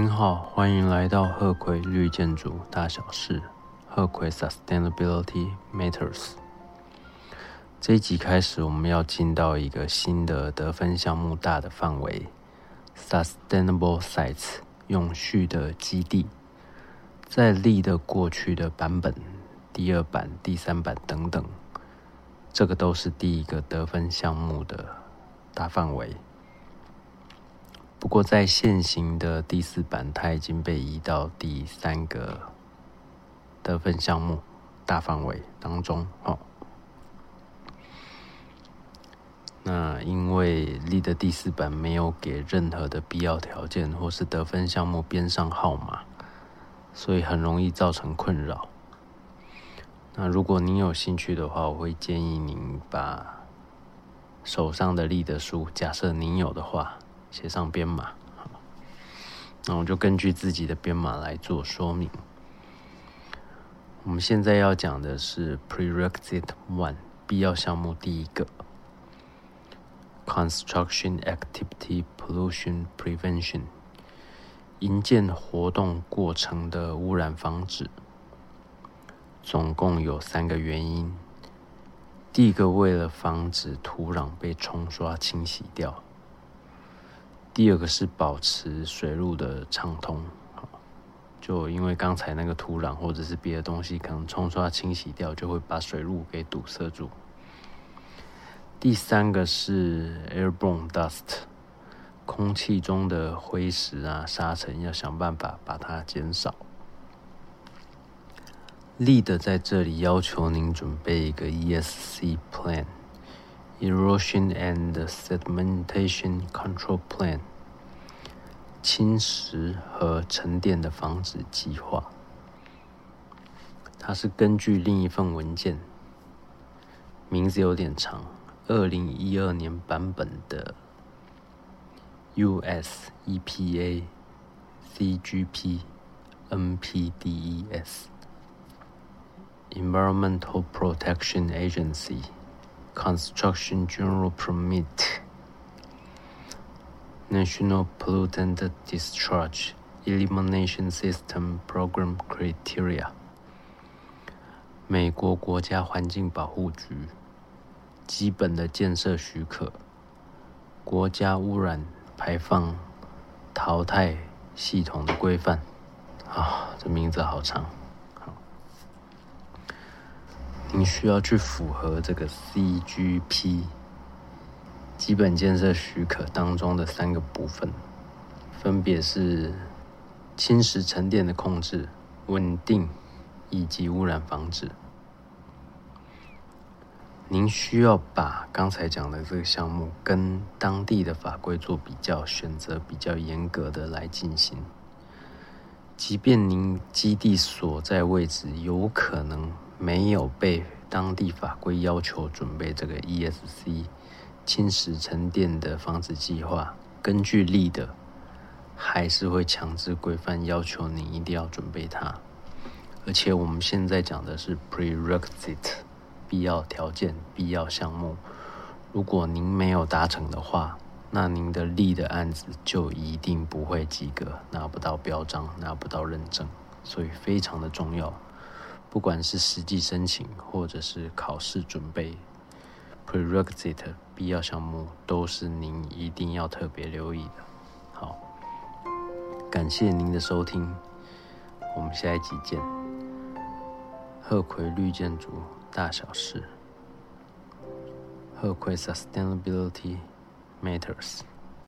您好，欢迎来到鹤葵绿建筑大小事，鹤葵 Sustainability Matters。这一集开始，我们要进到一个新的得分项目大的范围 ，Sustainable Sites 永续的基地。在LEED的过去的版本，第二版、第三版等等，这个都是第一个得分项目的大范围。不过，在现行的第四版，它已经被移到第三个得分项目大范围当中。那因为LEED的第四版没有给任何的必要条件或是得分项目编上号码，所以很容易造成困扰。那如果您有兴趣的话，我会建议您把手上的LEED的书，假设您有的话，写上编码，那我就根据自己的编码来做说明。我们现在要讲的是 Prerequisite 1 必要项目第一个 Construction Activity Pollution Prevention 营建活动过程的污染防止，总共有三个原因。第一个，为了防止土壤被冲刷清洗掉。第二个是保持水路的畅通，就因为刚才那个土壤或者是别的东西可能冲刷清洗掉，就会把水路给堵塞住。第三个是 airborne dust， 空气中的灰石啊、沙尘，要想办法把它减少。LEED 在这里要求您准备一个 ESC plan。Erosion and Sedimentation Control Plan 侵蚀和沉淀的防止计划，它是根据另一份文件，名字有点长，2012年版本的 US EPA CGP NPDES Environmental Protection Agency Construction General Permit National Pollutant Discharge Elimination System Program Criteria 美国国家环境保护局基本的建设许可，国家污染排放淘汰系统的规范。这名字好长。您需要去符合这个 CGP 基本建设许可当中的三个部分，分别是侵蚀沉淀的控制、稳定以及污染防止。您需要把刚才讲的这个项目跟当地的法规做比较，选择比较严格的来进行。即便您基地所在位置有可能没有被当地法规要求准备这个 ESC 侵蚀沉淀的防止计划，根据LEED的还是会强制规范要求你一定要准备它。而且我们现在讲的是 prerequisite 必要条件、必要项目，如果您没有达成的话，那您的LEED的案子就一定不会及格，拿不到标章，拿不到认证，所以非常的重要。不管是实际申请或者是考试准备 ，prerequisite 必要项目都是您一定要特别留意的。好，感谢您的收听，我们下一集见。鹤葵绿建筑大小事，鹤葵 Sustainability Matters。